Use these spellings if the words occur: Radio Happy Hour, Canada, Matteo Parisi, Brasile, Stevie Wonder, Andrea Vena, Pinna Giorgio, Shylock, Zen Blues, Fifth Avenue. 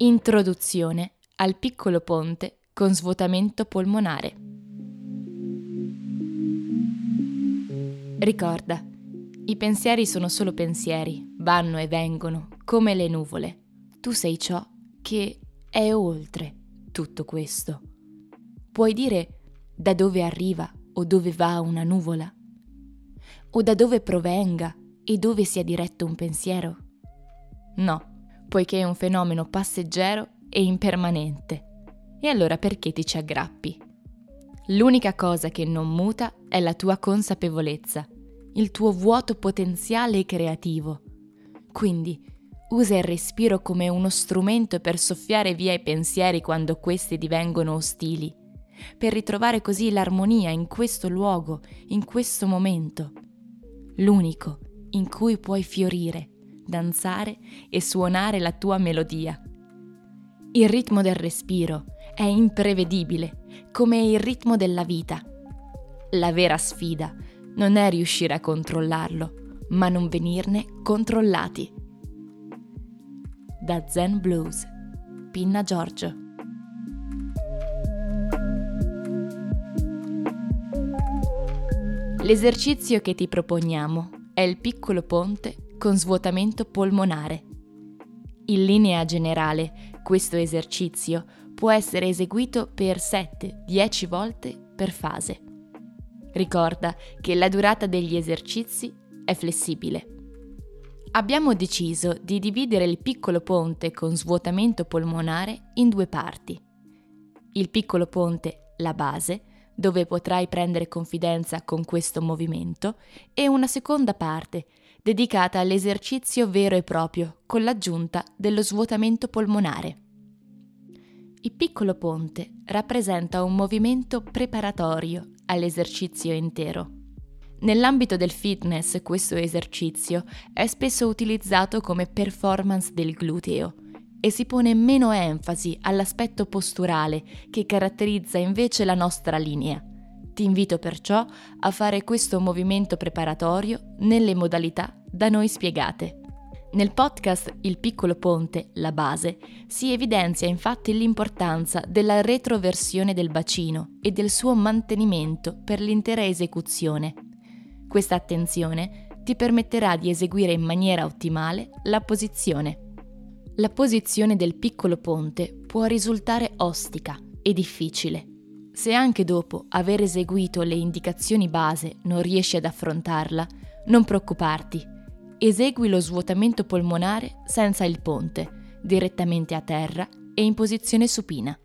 Introduzione al piccolo ponte con svuotamento polmonare. Ricorda, i pensieri sono solo pensieri, vanno e vengono, come le nuvole. Tu sei ciò che è oltre tutto questo. Puoi dire da dove arriva o dove va una nuvola? O da dove provenga e dove sia diretto un pensiero? No, poiché è un fenomeno passeggero e impermanente. E allora perché ti ci aggrappi? L'unica cosa che non muta è la tua consapevolezza, il tuo vuoto potenziale creativo. Quindi usa il respiro come uno strumento per soffiare via i pensieri quando questi divengono ostili, per ritrovare così l'armonia in questo luogo, in questo momento, l'unico in cui puoi fiorire, danzare e suonare la tua melodia. Il ritmo del respiro è imprevedibile, come il ritmo della vita. La vera sfida non è riuscire a controllarlo, ma non venirne controllati. Da Zen Blues, Pinna Giorgio. L'esercizio che ti proponiamo è il piccolo ponte con svuotamento polmonare. In linea generale, questo esercizio può essere eseguito per 7-10 volte per fase. Ricorda che la durata degli esercizi è flessibile. Abbiamo deciso di dividere il piccolo ponte con svuotamento polmonare in due parti. Il piccolo ponte, la base, dove potrai prendere confidenza con questo movimento, e una seconda parte, dedicata all'esercizio vero e proprio con l'aggiunta dello svuotamento polmonare. Il piccolo ponte rappresenta un movimento preparatorio all'esercizio intero. Nell'ambito del fitness questo esercizio è spesso utilizzato come performance del gluteo e si pone meno enfasi all'aspetto posturale che caratterizza invece la nostra linea. Ti invito perciò a fare questo movimento preparatorio nelle modalità da noi spiegate. Nel podcast Il piccolo ponte, la base, si evidenzia infatti l'importanza della retroversione del bacino e del suo mantenimento per l'intera esecuzione. Questa attenzione ti permetterà di eseguire in maniera ottimale la posizione. La posizione del piccolo ponte può risultare ostica e difficile. Se anche dopo aver eseguito le indicazioni base non riesci ad affrontarla, non preoccuparti. Esegui lo svuotamento polmonare senza il ponte, direttamente a terra e in posizione supina.